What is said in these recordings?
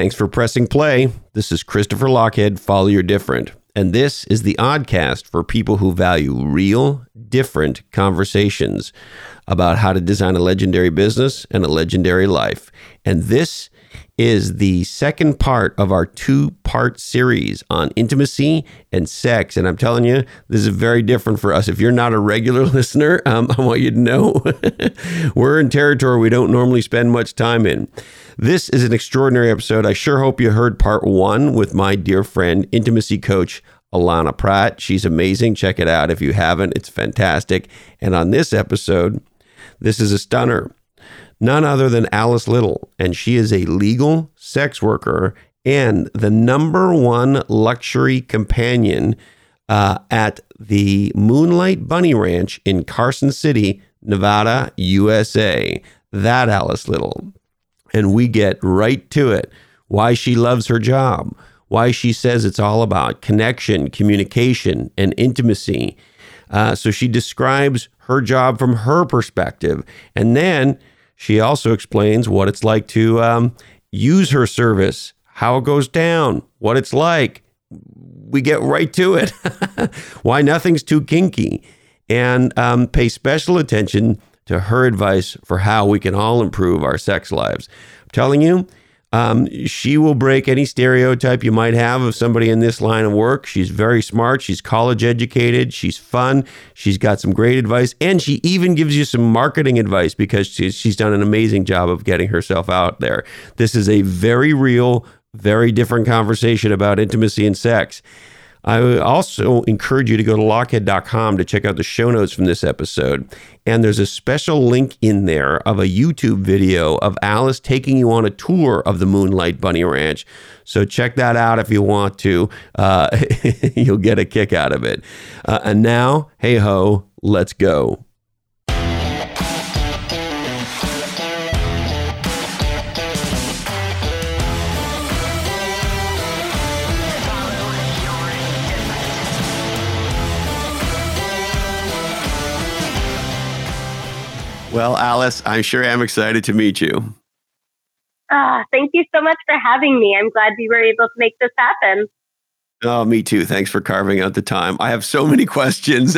Thanks for pressing play. This is Christopher Lockhead, Follow Your Different, and this is the Oddcast for people who value real, different conversations about how to design a legendary business and a legendary life. And this is the second part of our two-part series on intimacy and sex. And I'm telling you, this is very different for us. If you're not a regular listener, I want you to know we're in territory we don't normally spend much time in. This is an extraordinary episode. I sure hope you heard part one with my dear friend, intimacy coach, Alana Pratt. She's amazing. Check it out if you haven't. It's fantastic. And on this episode, this is a stunner. None other than Alice Little, and she is a legal sex worker and the #1 luxury companion at the Moonlight Bunny Ranch in Carson City, Nevada, USA. That Alice Little. And we get right to it. Why she loves her job. Why she says it's all about connection, communication, and intimacy. So she describes her job from her perspective. And then she also explains what it's like to use her service, how it goes down, what it's like. We get right to it. Why nothing's too kinky. And pay special attention to her advice for how we can all improve our sex lives. I'm telling you, she will break any stereotype you might have of somebody in this line of work. She's very smart. She's college educated. She's fun. She's got some great advice. And she even gives you some marketing advice because she's done an amazing job of getting herself out there. This is a very real, very different conversation about intimacy and sex. I would also encourage you to go to Lockhead.com to check out the show notes from this episode. And there's a special link in there of a YouTube video of Alice taking you on a tour of the Moonlight Bunny Ranch. So check that out if you want to. You'll get a kick out of it. And now, hey ho, let's go. Well, Alice, I sure am excited to meet you. Thank you so much for having me. I'm glad we were able to make this happen. Oh, me too. Thanks for carving out the time. I have so many questions.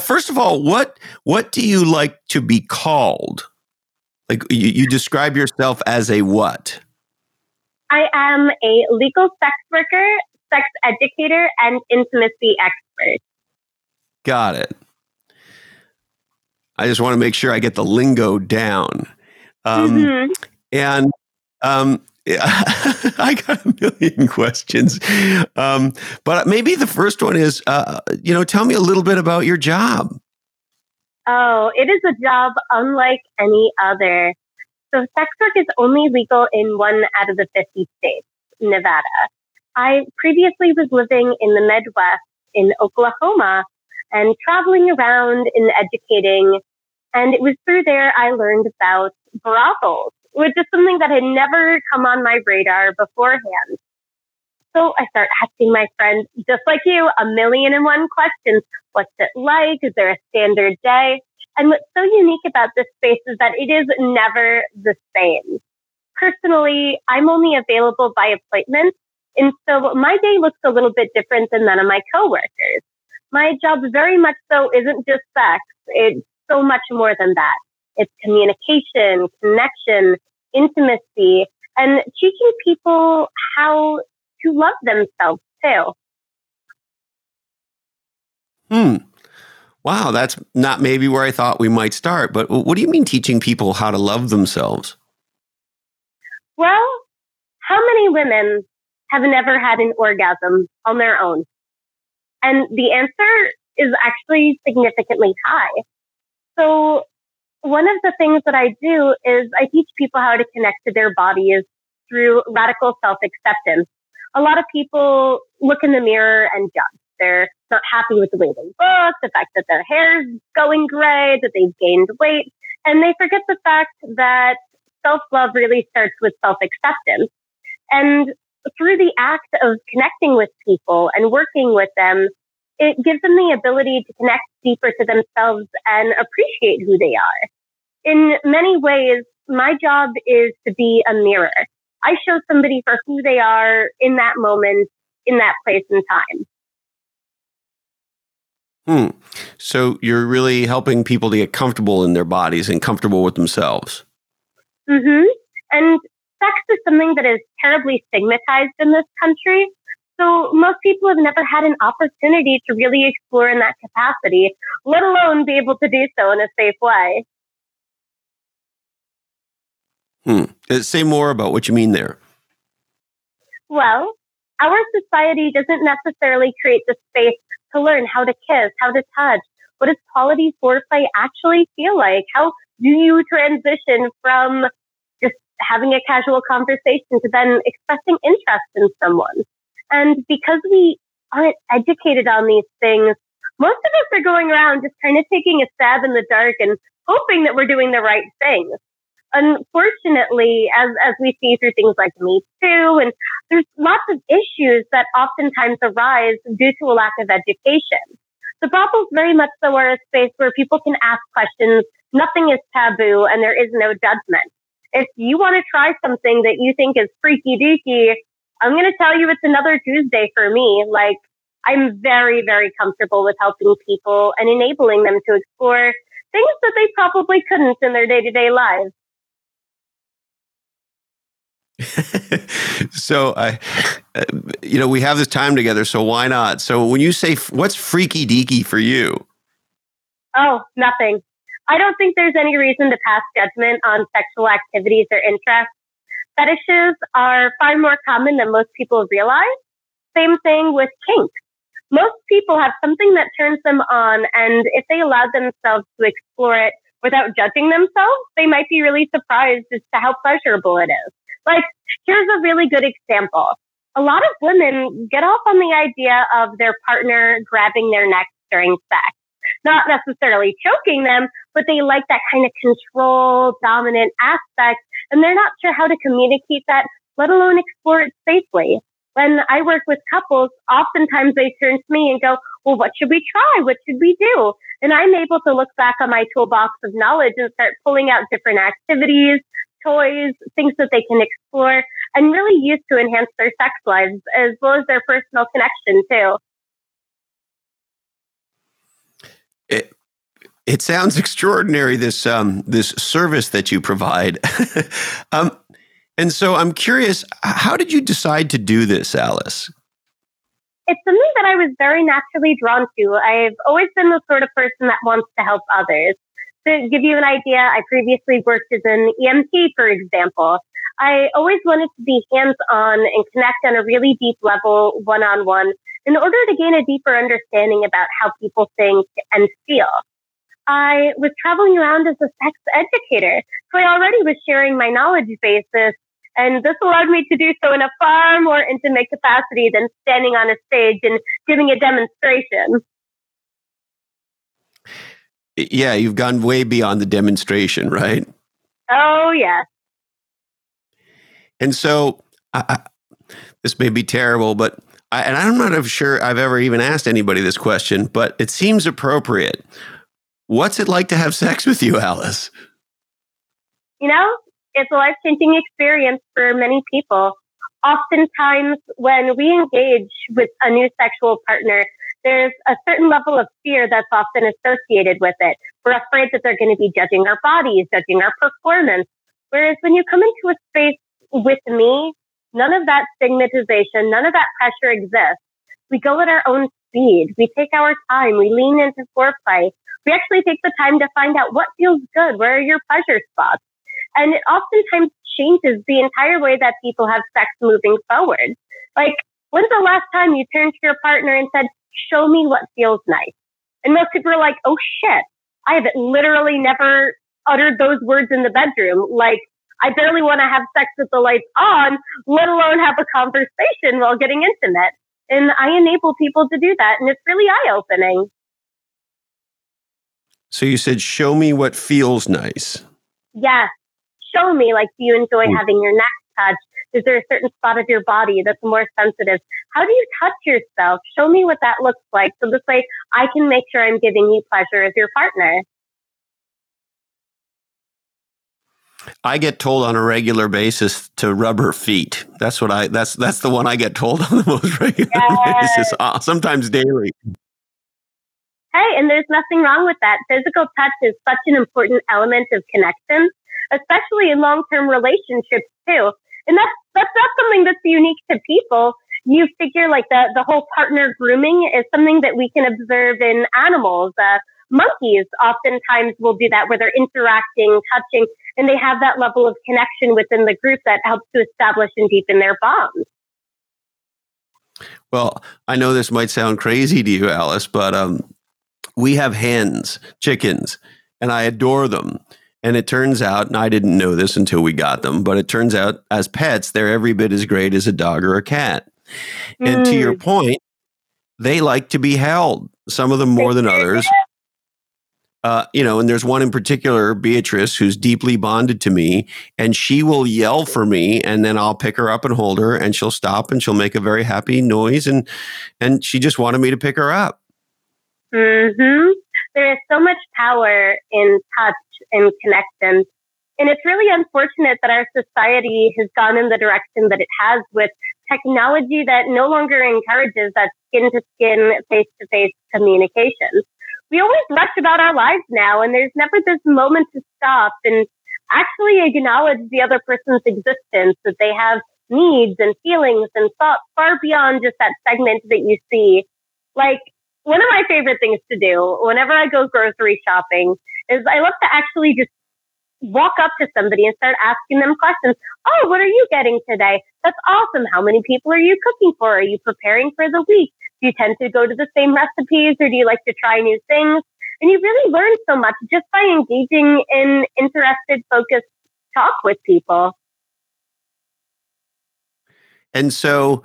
First of all, what do you like to be called? Like you describe yourself as a what? I am a legal sex worker, sex educator, and intimacy expert. Got it. I just want to make sure I get the lingo down. And I got a million questions. But maybe the first one is, tell me a little bit about your job. Oh, it is a job unlike any other. So sex work is only legal in 1 out of the 50 states, Nevada. I previously was living in the Midwest in Oklahoma, and traveling around and educating. And it was through there I learned about brothels, which is something that had never come on my radar beforehand. So I start asking my friends, just like you, 1,000,001 questions. What's it like? Is there a standard day? And what's so unique about this space is that it is never the same. Personally, I'm only available by appointment. And so my day looks a little bit different than that of my coworkers. My job very much so isn't just sex. It's so much more than that. It's communication, connection, intimacy, and teaching people how to love themselves too. Wow, that's not maybe where I thought we might start, but what do you mean teaching people how to love themselves? Well, how many women have never had an orgasm on their own? And the answer is actually significantly high. So one of the things that I do is I teach people how to connect to their bodies through radical self-acceptance. A lot of people look in the mirror and judge. They're not happy with the way they look, the fact that their hair's going gray, that they've gained weight, and they forget the fact that self-love really starts with self-acceptance. And through the act of connecting with people and working with them, it gives them the ability to connect deeper to themselves and appreciate who they are. In many ways, My job is to be a mirror. I show somebody for who they are in that moment, in that place and time. So you're really helping people to get comfortable in their bodies and comfortable with themselves. Mm-hmm. And sex is something that is terribly stigmatized in this country. So most people have never had an opportunity to really explore in that capacity, let alone be able to do so in a safe way. Say more about what you mean there. Well, our society doesn't necessarily create the space to learn how to kiss, how to touch. What does quality foreplay actually feel like? How do you transition from just having a casual conversation to then expressing interest in someone? And because we aren't educated on these things, most of us are going around just kind of taking a stab in the dark and hoping that we're doing the right thing. Unfortunately, as we see through things like Me Too, and there's lots of issues that oftentimes arise due to a lack of education. The brothels very much so are a space where people can ask questions. Nothing is taboo and there is no judgment. If you want to try something that you think is freaky deaky, I'm going to tell you it's another Tuesday for me. Like, I'm very, very comfortable with helping people and enabling them to explore things that they probably couldn't in their day-to-day lives. So we have this time together, so why not? So when you say, what's freaky deaky for you? Oh, nothing. I don't think there's any reason to pass judgment on sexual activities or interests. Fetishes are far more common than most people realize. Same thing with kink. Most people have something that turns them on, and if they allow themselves to explore it without judging themselves, they might be really surprised as to how pleasurable it is. Like, here's a really good example. A lot of women get off on the idea of their partner grabbing their neck during sex. Not necessarily choking them, but they like that kind of control, dominant aspect, and they're not sure how to communicate that, let alone explore it safely. When I work with couples, oftentimes they turn to me and go, well, what should we try? What should we do? And I'm able to look back on my toolbox of knowledge and start pulling out different activities, toys, things that they can explore and really use to enhance their sex lives as well as their personal connection too. It sounds extraordinary, this service that you provide. And so I'm curious, how did you decide to do this, Alice? It's something that I was very naturally drawn to. I've always been the sort of person that wants to help others. To give you an idea, I previously worked as an EMT, for example. I always wanted to be hands-on and connect on a really deep level, one-on-one, in order to gain a deeper understanding about how people think and feel. I was traveling around as a sex educator, so I already was sharing my knowledge basis, and this allowed me to do so in a far more intimate capacity than standing on a stage and giving a demonstration. Yeah, you've gone way beyond the demonstration, right? Oh, yeah. And so, this may be terrible, but and I'm not sure I've ever even asked anybody this question, but it seems appropriate. What's it like to have sex with you, Alice? You know, it's a life-changing experience for many people. Oftentimes, when we engage with a new sexual partner, there's a certain level of fear that's often associated with it. We're afraid that they're going to be judging our bodies, judging our performance. Whereas when you come into a space with me, none of that stigmatization, none of that pressure exists. We go at our own speed. We take our time. We lean into foreplay. We actually take the time to find out what feels good. Where are your pleasure spots? And it oftentimes changes the entire way that people have sex moving forward. Like, when's the last time you turned to your partner and said, show me what feels nice? And most people are like, oh shit, I have literally never uttered those words in the bedroom. Like, I barely want to have sex with the lights on, let alone have a conversation while getting intimate. And I enable people to do that. And it's really eye-opening. So you said, show me what feels nice. Yes. Show me, like, do you enjoy having your neck touched? Is there a certain spot of your body that's more sensitive? How do you touch yourself? Show me what that looks like. So this way I can make sure I'm giving you pleasure as your partner. I get told on a regular basis to rub her feet. That's what I. That's the one I get told on the most regular basis. Sometimes daily. Hey, and there's nothing wrong with that. Physical touch is such an important element of connection, especially in long-term relationships too. And that's not something that's unique to people. You figure like the whole partner grooming is something that we can observe in animals. Monkeys oftentimes will do that where they're interacting, touching, and they have that level of connection within the group that helps to establish and deepen their bonds. Well, I know this might sound crazy to you, Alice, but we have hens, chickens, and I adore them. And it turns out, and I didn't know this until we got them, but it turns out as pets, they're every bit as great as a dog or a cat. And to your point, they like to be held, some of them more than others. And there's one in particular, Beatrice, who's deeply bonded to me, and she will yell for me, and then I'll pick her up and hold her, and she'll stop, and she'll make a very happy noise, and she just wanted me to pick her up. Mm-hmm. There is so much power in touch and connection, and it's really unfortunate that our society has gone in the direction that it has with technology that no longer encourages that skin-to-skin, face-to-face communication. We always rush about our lives now, and there's never this moment to stop and actually acknowledge the other person's existence, that they have needs and feelings and thoughts far beyond just that segment that you see. Like, one of my favorite things to do whenever I go grocery shopping is I love to actually just walk up to somebody and start asking them questions. Oh, what are you getting today? That's awesome. How many people are you cooking for? Are you preparing for the week? Do you tend to go to the same recipes, or do you like to try new things? And you really learn so much just by engaging in interested, focused talk with people. And so,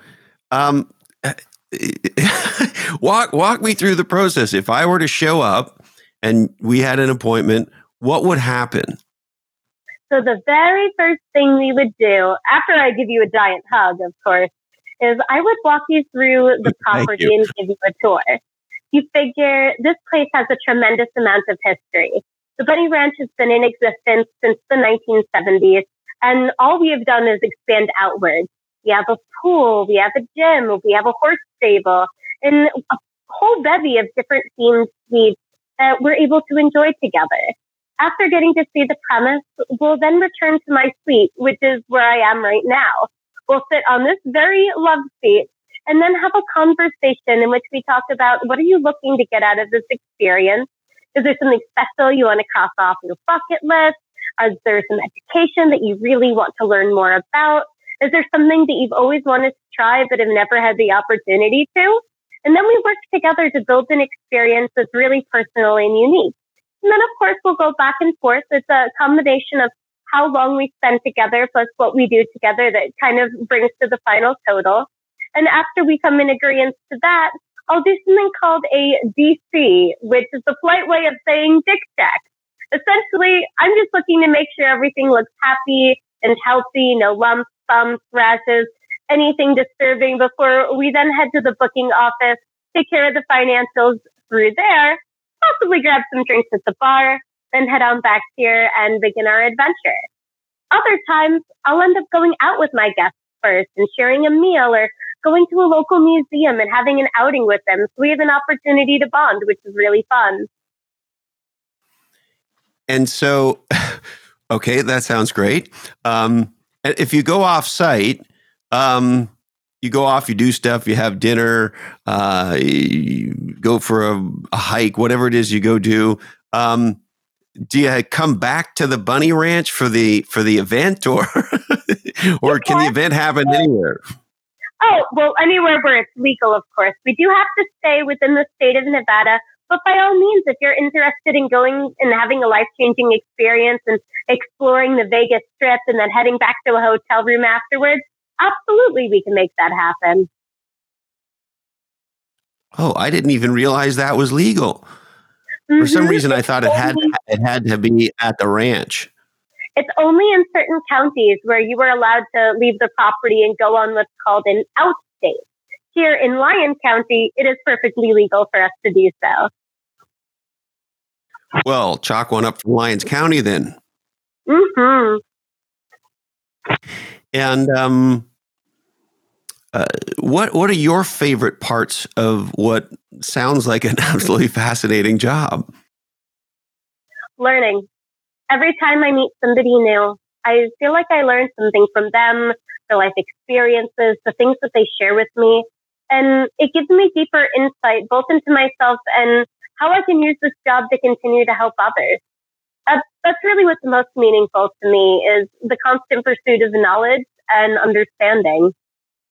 walk me through the process. If I were to show up and we had an appointment, what would happen? So the very first thing we would do, after I give you a giant hug, of course, is I would walk you through the property and give you a tour. You figure this place has a tremendous amount of history. The Bunny Ranch has been in existence since the 1970s, and all we have done is expand outward. We have a pool, we have a gym, we have a horse stable, and a whole bevy of different themed suites that we're able to enjoy together. After getting to see the premise, we'll then return to my suite, which is where I am right now. We'll sit on this very love seat and then have a conversation in which we talk about what are you looking to get out of this experience? Is there something special you want to cross off your bucket list? Is there some education that you really want to learn more about? Is there something that you've always wanted to try but have never had the opportunity to? And then we work together to build an experience that's really personal and unique. And then, of course, we'll go back and forth. It's a combination of how long we spend together plus what we do together that kind of brings to the final total. And after we come in agreement to that, I'll do something called a DC, which is the polite way of saying Dick Check. Essentially, I'm just looking to make sure everything looks happy and healthy, no lumps, bumps, rashes, anything disturbing before we then head to the booking office, take care of the financials through there, possibly grab some drinks at the bar, then head on back here and begin our adventure. Other times, I'll end up going out with my guests first and sharing a meal or going to a local museum and having an outing with them. So we have an opportunity to bond, which is really fun. And so, okay, that sounds great. If you go off site, you go off, you do stuff, you have dinner, you go for a hike, whatever it is you go do. Do you come back to the Bunny Ranch for the event, or or can the event happen anywhere? Oh, well, anywhere where it's legal, of course. We do have to stay within the state of Nevada, but by all means, if you're interested in going and having a life-changing experience and exploring the Vegas Strip and then heading back to a hotel room afterwards, absolutely, we can make that happen. Oh, I didn't even realize that was legal. Mm-hmm. For some reason, I thought it had to be at the ranch. It's only in certain counties where you were allowed to leave the property and go on what's called an outstate. Here in Lyons County, it is perfectly legal for us to do so. Well, chalk one up for Lyons County then. Mm-hmm. And what are your favorite parts of what sounds like an absolutely fascinating job? Learning. Every time I meet somebody new, I feel like I learn something from them, their life experiences, the things that they share with me. And it gives me deeper insight, both into myself and how I can use this job to continue to help others. That's really what's most meaningful to me, is the constant pursuit of knowledge and understanding.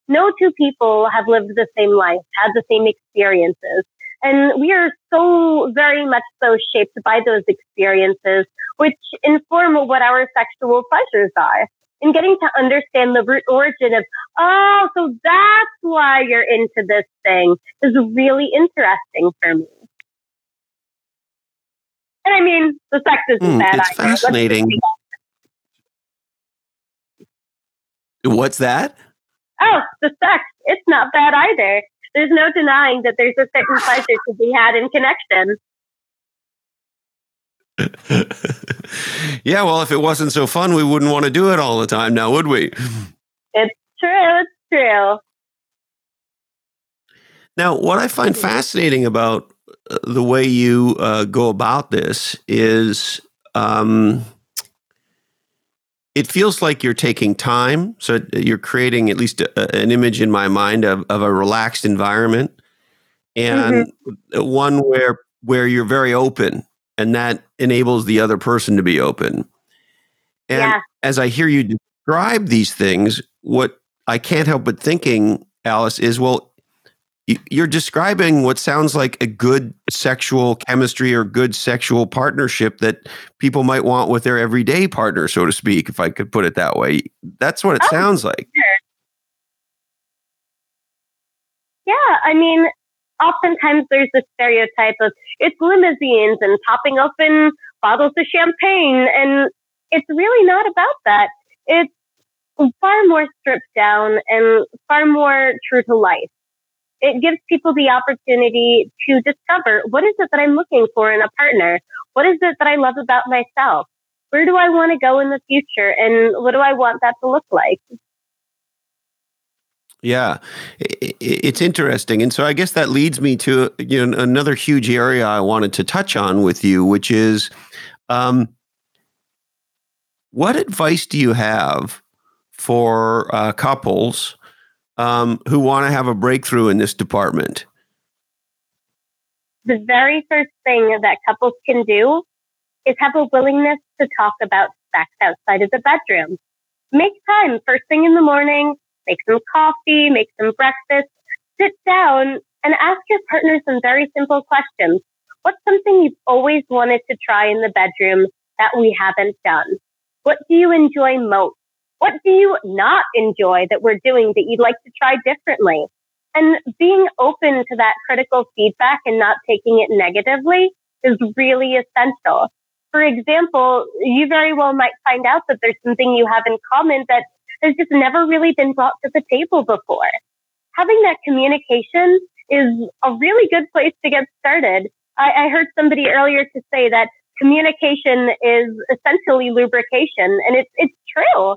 No two people have lived the same life, had the same experiences. And we are so very much so shaped by those experiences, which inform what our sexual pleasures are. And getting to understand the root origin of, oh, so that's why you're into this thing, is really interesting for me. And I mean, the sex isn't bad. It's fascinating. What's that? Oh, the sex. It's not bad either. There's no denying that there's a certain pleasure to be had in connection. Yeah, well, if it wasn't so fun, we wouldn't want to do it all the time now, would we? It's true. Now, what I find fascinating about the way you go about this is it feels like you're taking time. So you're creating at least an image in my mind of a relaxed environment, and one where you're very open. And that enables the other person to be open. And as I hear you describe these things, what I can't help but thinking, Alice, is, well, you're describing what sounds like a good sexual chemistry or good sexual partnership that people might want with their everyday partner, so to speak, if I could put it that way. That's what it sounds like. Yeah, I mean, oftentimes there's this stereotype of it's limousines and popping open bottles of champagne. And it's really not about that. It's far more stripped down and far more true to life. It gives people the opportunity to discover, what is it that I'm looking for in a partner? What is it that I love about myself? Where do I want to go in the future? And what do I want that to look like? Yeah, it's interesting. And so I guess that leads me to another huge area I wanted to touch on with you, which is what advice do you have for couples who want to have a breakthrough in this department? The very first thing that couples can do is have a willingness to talk about sex outside of the bedroom. Make time first thing in the morning. Make some coffee, make some breakfast, sit down and ask your partner some very simple questions. What's something you've always wanted to try in the bedroom that we haven't done? What do you enjoy most? What do you not enjoy that we're doing that you'd like to try differently? And being open to that critical feedback and not taking it negatively is really essential. For example, you very well might find out that there's something you have in common that has just never really been brought to the table before. Having that communication is a really good place to get started. I heard somebody earlier to say that communication is essentially lubrication, and it's true.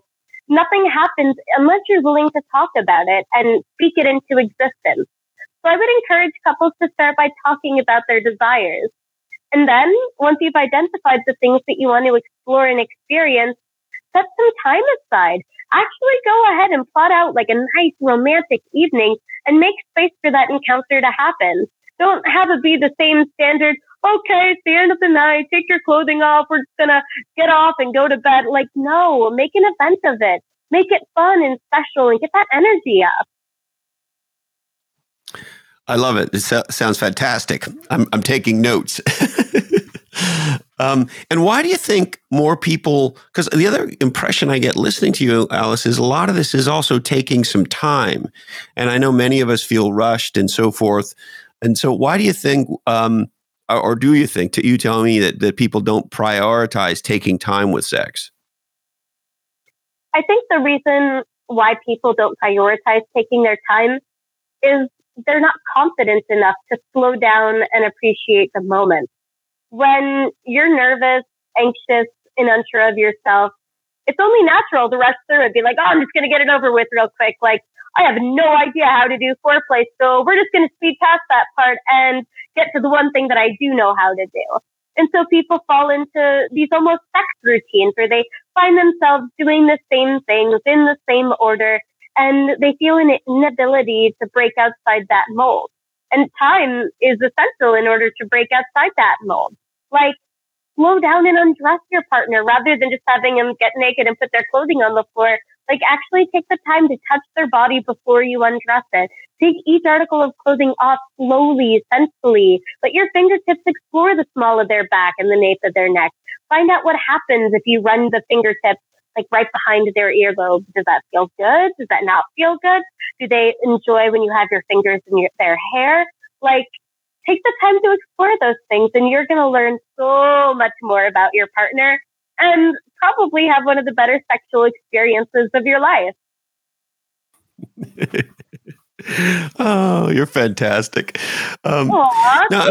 Nothing happens unless you're willing to talk about it and speak it into existence. So I would encourage couples to start by talking about their desires. And then once you've identified the things that you want to explore and experience, set some time aside. Actually go ahead and plot out like a nice romantic evening and make space for that encounter to happen. Don't have it be the same standard, okay, it's the end of the night, take your clothing off, we're just going to get off and go to bed. Like, no, make an event of it. Make it fun and special and get that energy up. I love it. It sounds fantastic. I'm taking notes. And why do you think more people, because the other impression I get listening to you, Alice, is a lot of this is also taking some time. And I know many of us feel rushed and so forth. And so why do you think, or do you think, you tell me that people don't prioritize taking time with sex? I think the reason why people don't prioritize taking their time is they're not confident enough to slow down and appreciate the moment. When you're nervous, anxious, and unsure of yourself, it's only natural the wrestler would be like, oh, I'm just going to get it over with real quick. Like, I have no idea how to do foreplay, so we're just going to speed past that part and get to the one thing that I do know how to do. And so people fall into these almost sex routines where they find themselves doing the same things in the same order, and they feel an inability to break outside that mold. And time is essential in order to break outside that mold. Like, slow down and undress your partner rather than just having them get naked and put their clothing on the floor. Like, actually take the time to touch their body before you undress it. Take each article of clothing off slowly, sensibly. Let your fingertips explore the small of their back and the nape of their neck. Find out what happens if you run the fingertips, like, right behind their earlobe. Does that feel good? Does that not feel good? Do they enjoy when you have your fingers in their hair? Like, take the time to explore those things, and you're going to learn so much more about your partner and probably have one of the better sexual experiences of your life. Oh, you're fantastic. Aww, now,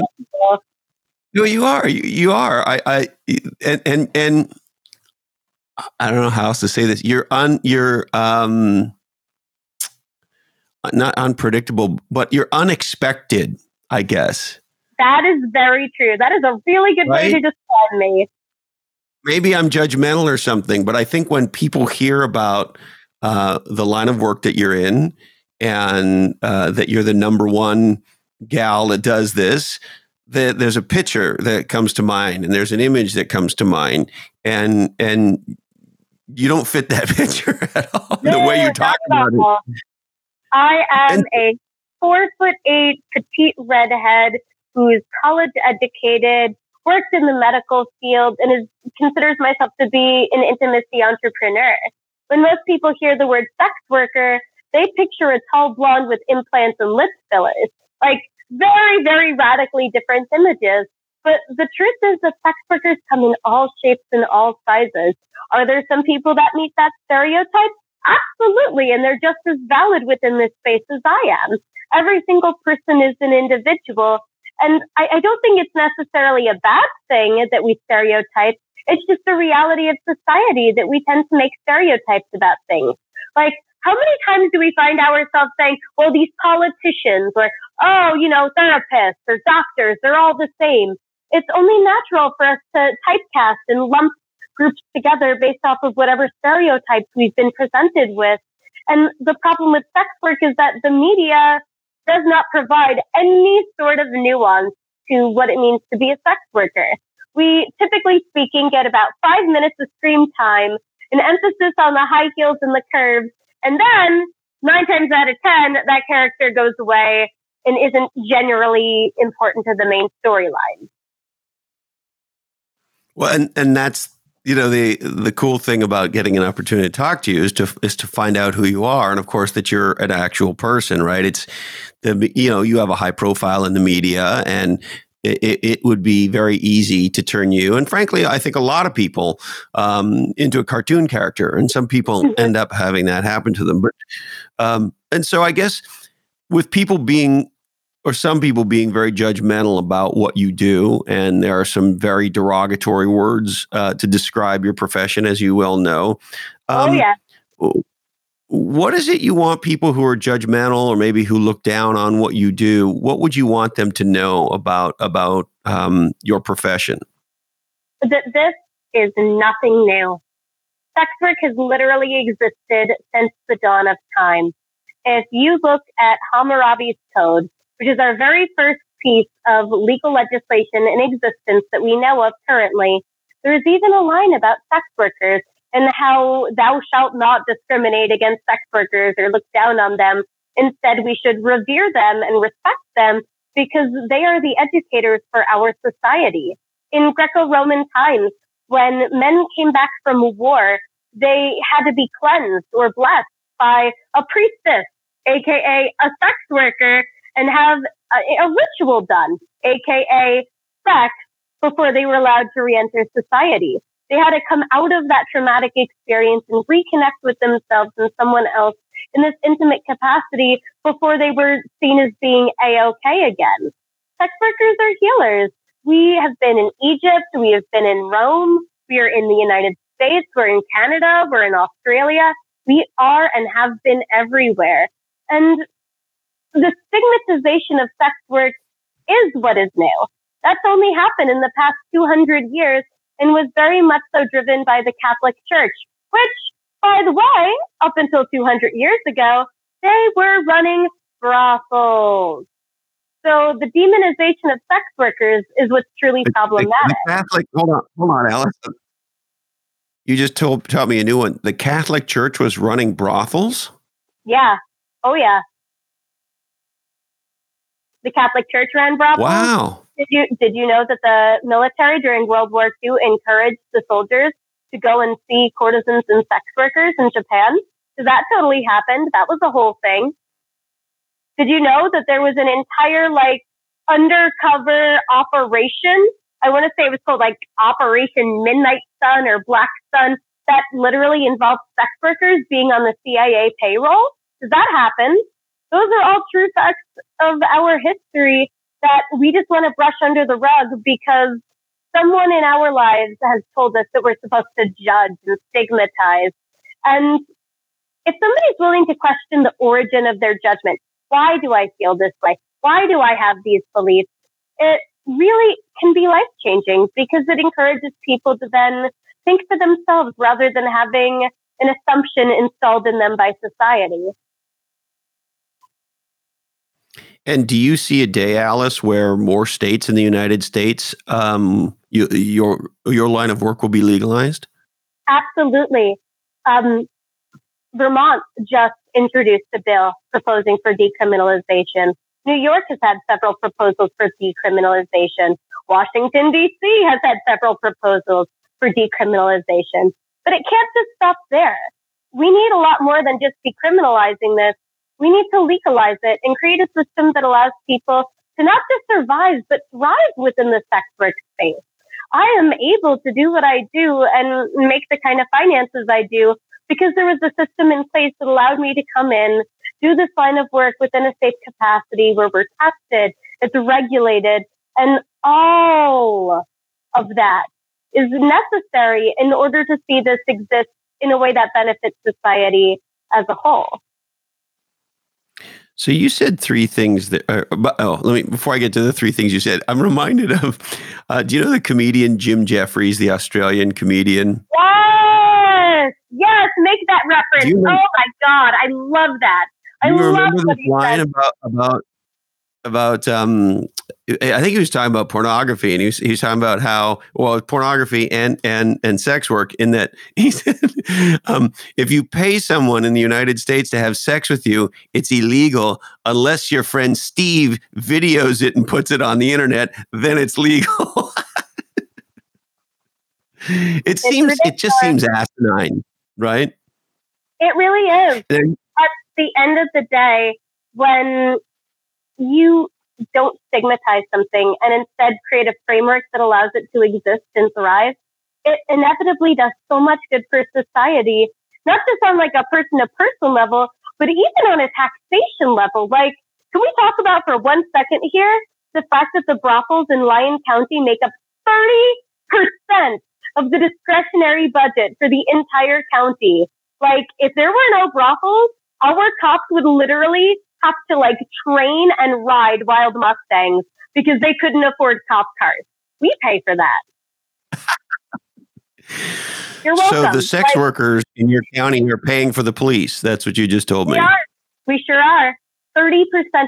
no, you are. I don't know how else to say this. You're not unpredictable, but you're unexpected, I guess. That is very true. That is a really good way to describe me. Maybe I'm judgmental or something, but I think when people hear about the line of work that you're in and that you're the number one gal that does this, that there's a picture that comes to mind and there's an image that comes to mind, and you don't fit that picture at all. No, the way you talk about it. I am a 4'8" petite redhead who is college educated, works in the medical field, and considers myself to be an intimacy entrepreneur. When most people hear the word sex worker, they picture a tall blonde with implants and lip fillers. Like, very, very radically different images. But the truth is that sex workers come in all shapes and all sizes. Are there some people that meet that stereotype? Absolutely. And they're just as valid within this space as I am. Every single person is an individual. And I don't think it's necessarily a bad thing that we stereotype. It's just the reality of society that we tend to make stereotypes about things. Like, how many times do we find ourselves saying, well, these politicians or, oh, you know, therapists or doctors, they're all the same. It's only natural for us to typecast and lump groups together based off of whatever stereotypes we've been presented with. And the problem with sex work is that the media does not provide any sort of nuance to what it means to be a sex worker. We, typically speaking, get about 5 minutes of screen time, an emphasis on the high heels and the curves, and then 9 times out of 10, that character goes away and isn't generally important to the main storyline. Well, and that's, you know, the cool thing about getting an opportunity to talk to you is to find out who you are. And of course that you're an actual person, right? It's you have a high profile in the media, and it would be very easy to turn you, and frankly, I think a lot of people, into a cartoon character, and some people end up having that happen to them. But, and so I guess with people being, or some people being very judgmental about what you do, and there are some very derogatory words to describe your profession, as you well know. What is it you want people who are judgmental or maybe who look down on what you do? What would you want them to know about your profession? That this is nothing new. Sex work has literally existed since the dawn of time. If you look at Hammurabi's Code, which is our very first piece of legal legislation in existence that we know of currently, there is even a line about sex workers and how thou shalt not discriminate against sex workers or look down on them. Instead, we should revere them and respect them because they are the educators for our society. In Greco-Roman times, when men came back from war, they had to be cleansed or blessed by a priestess, aka a sex worker, and have a ritual done, aka sex, before they were allowed to reenter society. They had to come out of that traumatic experience and reconnect with themselves and someone else in this intimate capacity before they were seen as being A-OK again. Sex workers are healers. We have been in Egypt. We have been in Rome. We are in the United States, we're in Canada, we're in Australia. We are and have been everywhere. And the stigmatization of sex work is what is new. That's only happened in the past 200 years and was very much so driven by the Catholic Church, which, by the way, up until 200 years ago, they were running brothels. So the demonization of sex workers is what's truly problematic. The Catholic, hold on, Alice. You just taught me a new one. The Catholic Church was running brothels? Yeah. Oh, yeah. The Catholic Church ran brothels. Wow. Did you know that the military during World War II encouraged the soldiers to go and see courtesans and sex workers in Japan? So that totally happened. That was the whole thing. Did you know that there was an entire, undercover operation? I want to say it was called, Operation Midnight Sun or Black Sun, that literally involved sex workers being on the CIA payroll? Does that happen? Those are all true facts of our history that we just want to brush under the rug because someone in our lives has told us that we're supposed to judge and stigmatize. And if somebody's willing to question the origin of their judgment, why do I feel this way? Why do I have these beliefs? It really can be life-changing because it encourages people to then think for themselves rather than having an assumption installed in them by society. And do you see a day, Alice, where more states in the United States, your line of work will be legalized? Absolutely. Vermont just introduced a bill proposing for decriminalization. New York has had several proposals for decriminalization. Washington, D.C. has had several proposals for decriminalization. But it can't just stop there. We need a lot more than just decriminalizing this. We need to legalize it and create a system that allows people to not just survive, but thrive within the sex work space. I am able to do what I do and make the kind of finances I do because there was a system in place that allowed me to come in, do this line of work within a safe capacity where we're tested, it's regulated, and all of that is necessary in order to see this exist in a way that benefits society as a whole. So you said three things that, before I get to the three things you said, I'm reminded of, do you know the comedian Jim Jeffries, the Australian comedian? Yes, make that reference. Oh my God, I love that. I love this line about I think he was talking about pornography and he was talking about how, well, pornography and sex work in that he said, if you pay someone in the United States to have sex with you, it's illegal unless your friend Steve videos it and puts it on the internet, then it's legal. It just seems asinine, right? It really is. And at the end of the day, when you don't stigmatize something and instead create a framework that allows it to exist and thrive, it inevitably does so much good for society, not just on a person-to-person level, but even on a taxation level. Can we talk about for 1 second here the fact that the brothels in Lyons County make up 30% of the discretionary budget for the entire county? If there were no brothels, our cops would literally have to train and ride wild Mustangs because they couldn't afford cop cars. We pay for that. You're welcome. So the sex workers in your county are paying for the police. That's what you just told me. We sure are. 30%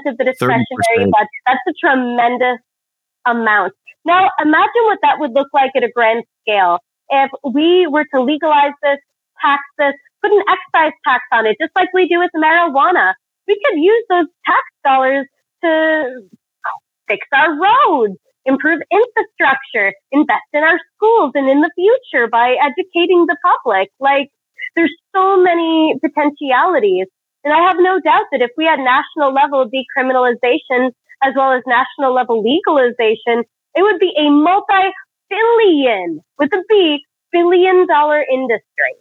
of the discretionary budget. That's a tremendous amount. Now, imagine what that would look like at a grand scale. If we were to legalize this, tax this, put an excise tax on it, just like we do with marijuana, we could use those tax dollars to fix our roads, improve infrastructure, invest in our schools and in the future by educating the public. There's so many potentialities. And I have no doubt that if we had national level decriminalization as well as national level legalization, it would be a multi-billion, with a B, billion-dollar industry.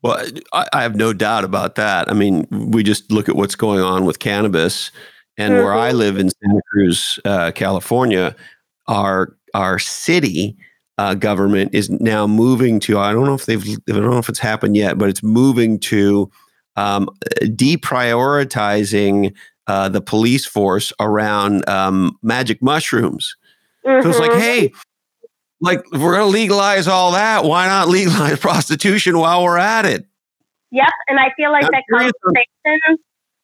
Well, I have no doubt about that. I mean, we just look at what's going on with cannabis, and where I live in Santa Cruz, California, our city government is now moving to, I don't know if it's happened yet, but it's moving to deprioritizing the police force around magic mushrooms. Mm-hmm. So it's like, hey, like if we're going to legalize all that, why not legalize prostitution while we're at it? Yep, and I feel like that conversation,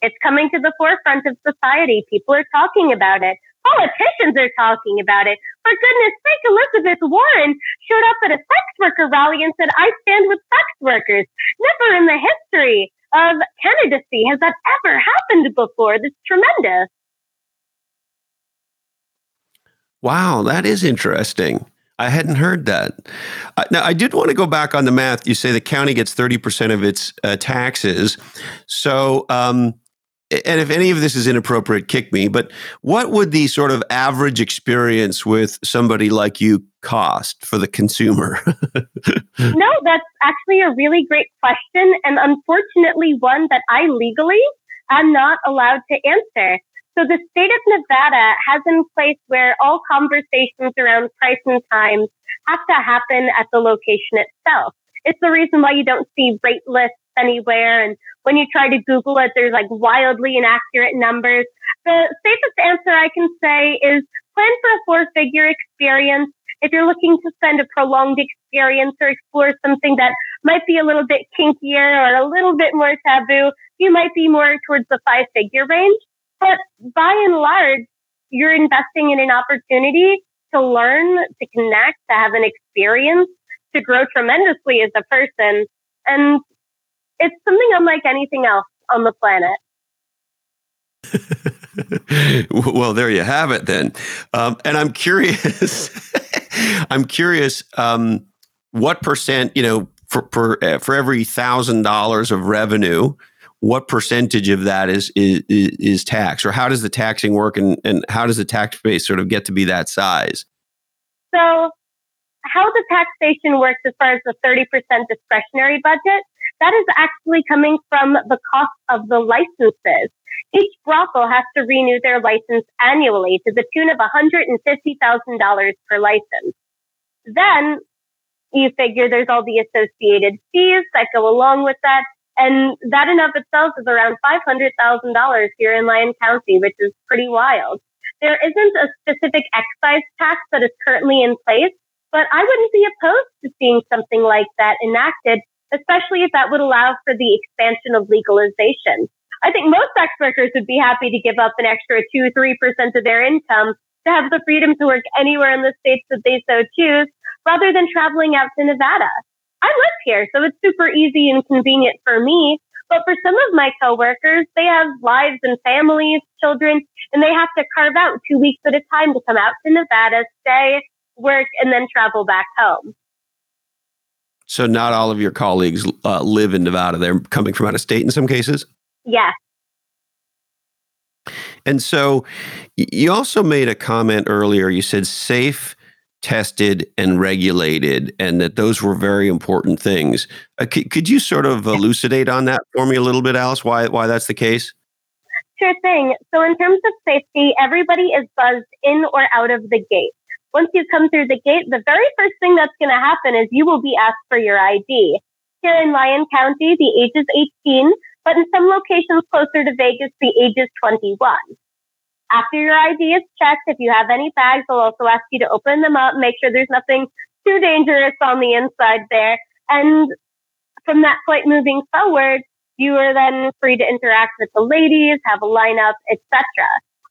it's coming to the forefront of society. People are talking about it. Politicians are talking about it. For goodness sake, Elizabeth Warren showed up at a sex worker rally and said, I stand with sex workers. Never in the history of candidacy has that ever happened before. That's tremendous. Wow, that is interesting. I hadn't heard that. Now, I did want to go back on the math. You say the county gets 30% of its taxes. So, and if any of this is inappropriate, kick me. But what would the sort of average experience with somebody like you cost for the consumer? No, that's actually a really great question. And unfortunately, one that I legally am not allowed to answer. So the state of Nevada has in place where all conversations around price and times have to happen at the location itself. It's the reason why you don't see rate lists anywhere. And when you try to Google it, there's like wildly inaccurate numbers. The safest answer I can say is plan for a 4-figure experience. If you're looking to spend a prolonged experience or explore something that might be a little bit kinkier or a little bit more taboo, you might be more towards the 5-figure range. But by and large, you're investing in an opportunity to learn, to connect, to have an experience, to grow tremendously as a person. And it's something unlike anything else on the planet. Well, there you have it then. And I'm curious, what percent, you know, for every $1,000 of revenue, what percentage of that is tax, or how does the taxing work, and how does the tax base sort of get to be that size? So how the taxation works as far as the 30% discretionary budget, that is actually coming from the cost of the licenses. Each brothel has to renew their license annually to the tune of $150,000 per license. Then you figure there's all the associated fees that go along with that. And that in of itself is around $500,000 here in Lyons County, which is pretty wild. There isn't a specific excise tax that is currently in place, but I wouldn't be opposed to seeing something like that enacted, especially if that would allow for the expansion of legalization. I think most sex workers would be happy to give up an extra 2-3% of their income to have the freedom to work anywhere in the states that they so choose, rather than traveling out to Nevada. I live here, so it's super easy and convenient for me. But for some of my coworkers, they have lives and families, children, and they have to carve out 2 weeks at a time to come out to Nevada, stay, work, and then travel back home. So not all of your colleagues live in Nevada. They're coming from out of state in some cases? Yes. And so you also made a comment earlier. You said safe, tested, and regulated, and that those were very important things. Could you sort of elucidate on that for me a little bit, Alice, why that's the case? Sure thing. So in terms of safety, everybody is buzzed in or out of the gate. Once you come through the gate, the very first thing that's going to happen is you will be asked for your ID. Here in Lyons County, the age is 18, but in some locations closer to Vegas, the age is 21. After your ID is checked, if you have any bags, they'll also ask you to open them up, make sure there's nothing too dangerous on the inside there. And from that point moving forward, you are then free to interact with the ladies, have a lineup, etc.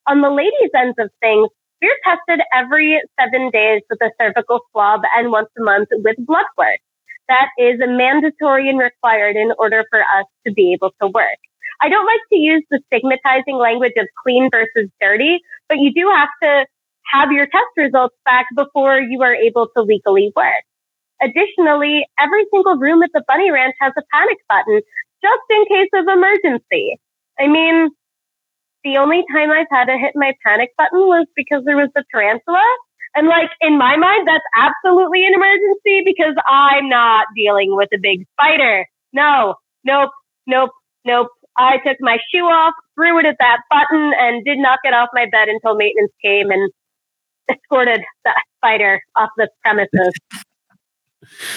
On the ladies' ends of things, you're tested every 7 days with a cervical swab and once a month with blood work. That is mandatory and required in order for us to be able to work. I don't like to use the stigmatizing language of clean versus dirty, but you do have to have your test results back before you are able to legally work. Additionally, every single room at the Bunny Ranch has a panic button just in case of emergency. I mean, the only time I've had to hit my panic button was because there was a tarantula. And like in my mind, that's absolutely an emergency because I'm not dealing with a big spider. No, nope, nope, nope. I took my shoe off, threw it at that button, and did not get off my bed until maintenance came and escorted that fighter off the premises.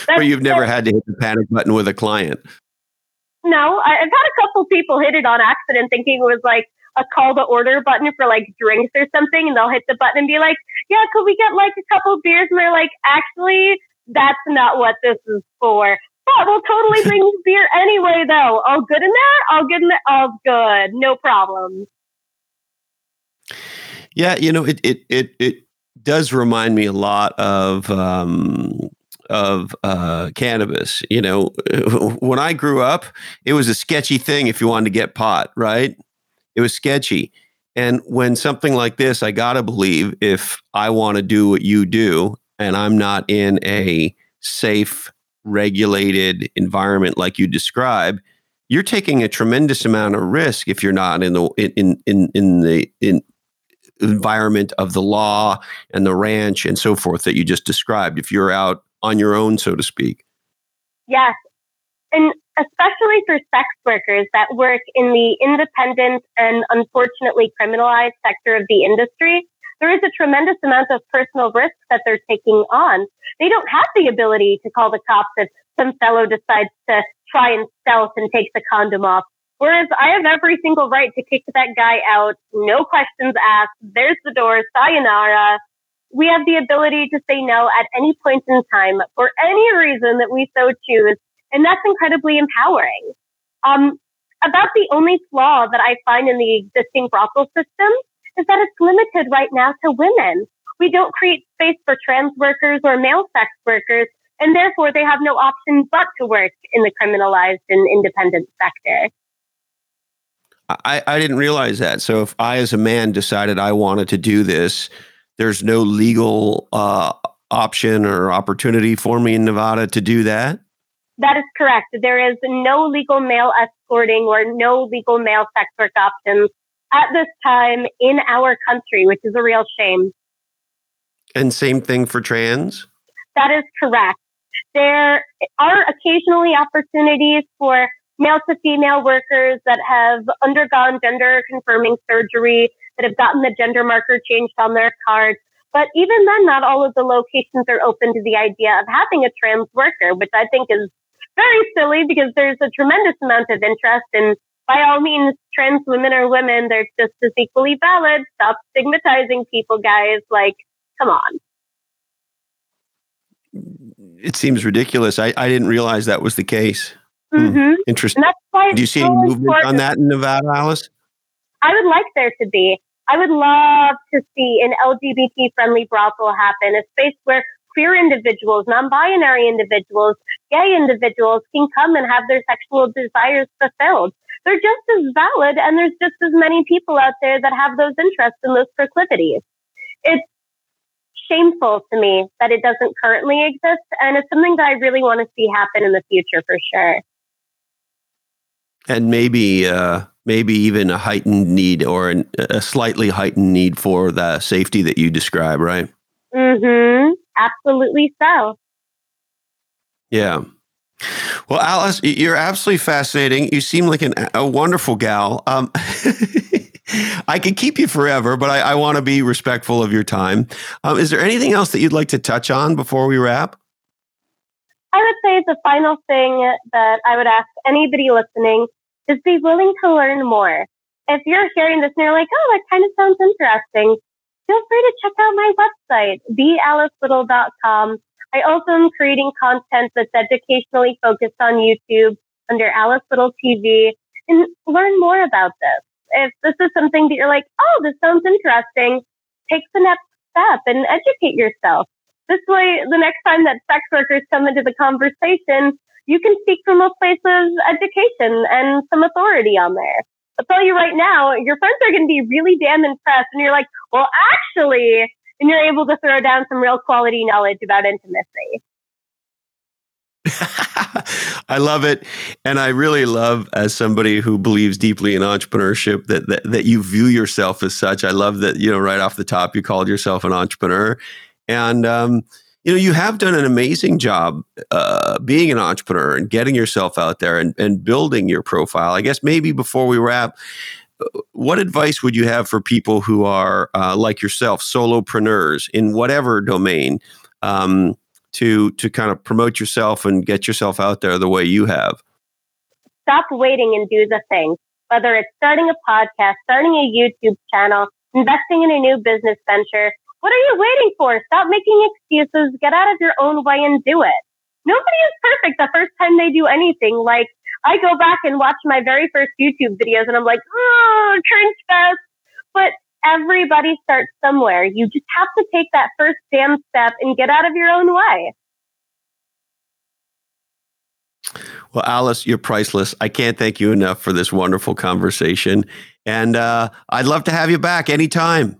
But you've never had to hit the panic button with a client. No, I've had a couple people hit it on accident thinking it was like a call to order button for like drinks or something, and they'll hit the button and be like, yeah, could we get like a couple beers? And they're like, actually, that's not what this is for. But we'll totally bring you beer anyway, though. All good in that? All good in that? All good. No problem. Yeah, you know, it does remind me a lot of cannabis. You know, when I grew up, it was a sketchy thing if you wanted to get pot, right? It was sketchy. And when something like this, I gotta believe if I want to do what you do and I'm not in a safe, regulated environment like you describe, you're taking a tremendous amount of risk if you're not in the in the environment of the law and the ranch and so forth that you just described, if you're out on your own, so to speak. Yes. And especially for sex workers that work in the independent and unfortunately criminalized sector of the industry, there is a tremendous amount of personal risk that they're taking on. They don't have the ability to call the cops if some fellow decides to try and stealth and take the condom off. Whereas I have every single right to kick that guy out, no questions asked, there's the door, sayonara. We have the ability to say no at any point in time for any reason that we so choose, and that's incredibly empowering. About the only flaw that I find in the existing brothel system is that it's limited right now to women. We don't create space for trans workers or male sex workers, and therefore they have no option but to work in the criminalized and independent sector. I didn't realize that. So if I, as a man, decided I wanted to do this, there's no legal option or opportunity for me in Nevada to do that? That is correct. There is no legal male escorting or no legal male sex work options at this time in our country, which is a real shame. And same thing for trans? That is correct. There are occasionally opportunities for male to female workers that have undergone gender confirming surgery, that have gotten the gender marker changed on their card. But even then, not all of the locations are open to the idea of having a trans worker, which I think is very silly because there's a tremendous amount of interest. And by all means, trans women are women. They're just as equally valid. Stop stigmatizing people, guys. Like, come on. It seems ridiculous. I didn't realize that was the case. Mm-hmm. Interesting. Do you see any movement on that in Nevada, Alice? I would like there to be. I would love to see an LGBT-friendly brothel happen, a space where queer individuals, non-binary individuals, gay individuals can come and have their sexual desires fulfilled. They're just as valid, and there's just as many people out there that have those interests and those proclivities. It's shameful to me that it doesn't currently exist, and it's something that I really want to see happen in the future for sure. And maybe even a heightened need or a slightly heightened need for the safety that you describe, right? Mm-hmm. Absolutely so. Yeah. Well, Alice, you're absolutely fascinating. You seem like a wonderful gal. I could keep you forever, but I want to be respectful of your time. Is there anything else that you'd like to touch on before we wrap? I would say the final thing that I would ask anybody listening is be willing to learn more. If you're hearing this and you're like, oh, that kind of sounds interesting, feel free to check out my website, bealicelittle.com. I also am creating content that's educationally focused on YouTube under Alice Little TV, and learn more about this. If this is something that you're like, oh, this sounds interesting, take the next step and educate yourself. This way, the next time that sex workers come into the conversation, you can speak from a place of education and some authority on there. I'll tell you right now, your friends are going to be really damn impressed. And you're like, well, actually, and you're able to throw down some real quality knowledge about intimacy. I love it. And I really love, as somebody who believes deeply in entrepreneurship, that you view yourself as such. I love that, you know, right off the top, you called yourself an entrepreneur. And, you know, you have done an amazing job being an entrepreneur and getting yourself out there and building your profile. I guess maybe before we wrap, what advice would you have for people who are like yourself, solopreneurs in whatever domain, to kind of promote yourself and get yourself out there the way you have? Stop waiting and do the thing. Whether it's starting a podcast, starting a YouTube channel, investing in a new business venture, what are you waiting for? Stop making excuses. Get out of your own way and do it. Nobody is perfect the first time they do anything. Like, I go back and watch my very first YouTube videos and I'm like, oh, cringe fest. But everybody starts somewhere. You just have to take that first damn step and get out of your own way. Well, Alice, you're priceless. I can't thank you enough for this wonderful conversation. And I'd love to have you back anytime.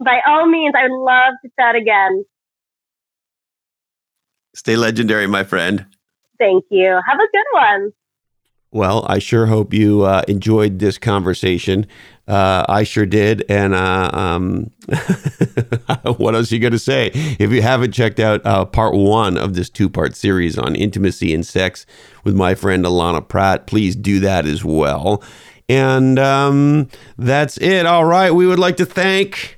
By all means, I would love to chat again. Stay legendary, my friend. Thank you. Have a good one. Well, I sure hope you enjoyed this conversation. I sure did. And what else are you going to say? If you haven't checked out part one of this two-part series on intimacy and sex with my friend Alana Pratt, please do that as well. And that's it. All right. We would like to thank...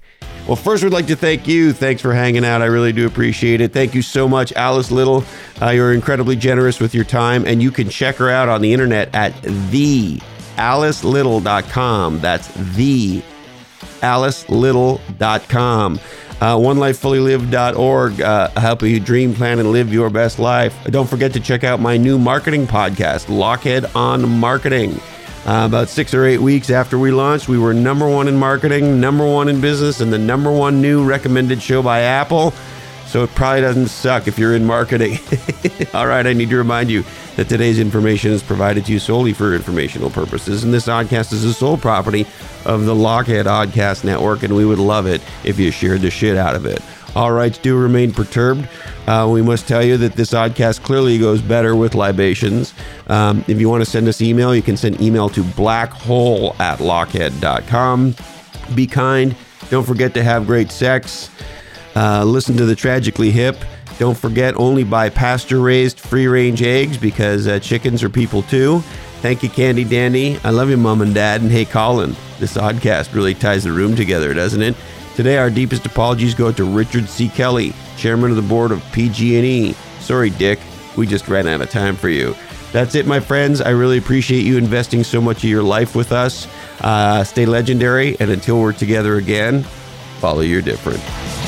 Well, first, we'd like to thank you. Thanks for hanging out. I really do appreciate it. Thank you so much, Alice Little. You're incredibly generous with your time, and you can check her out on the internet at thealicelittle.com. That's thealicelittle.com. OneLifeFullyLived.org, helping you dream, plan, and live your best life. Don't forget to check out my new marketing podcast, Lockhead on Marketing. About 6 or 8 weeks after we launched, we were #1 in marketing, #1 in business, and the #1 new recommended show by Apple. So it probably doesn't suck if you're in marketing. All right, I need to remind you that today's information is provided to you solely for informational purposes, and this podcast is the sole property of the Lockheed Oddcast Network, and we would love it if you shared the shit out of it. All rights do remain perturbed. We must tell you that this oddcast clearly goes better with libations. If you want to send us email, you can send email to blackhole@lockhead.com. Be kind. Don't forget to have great sex. Listen to the Tragically Hip. Don't forget, only buy pasture-raised free-range eggs because chickens are people too. Thank you, Candy Dandy. I love you, Mom and Dad. And hey, Colin, this oddcast really ties the room together, doesn't it? Today, our deepest apologies go to Richard C. Kelly, chairman of the board of PG&E. Sorry, Dick, we just ran out of time for you. That's it, my friends. I really appreciate you investing so much of your life with us. Stay legendary, and until we're together again, follow your different.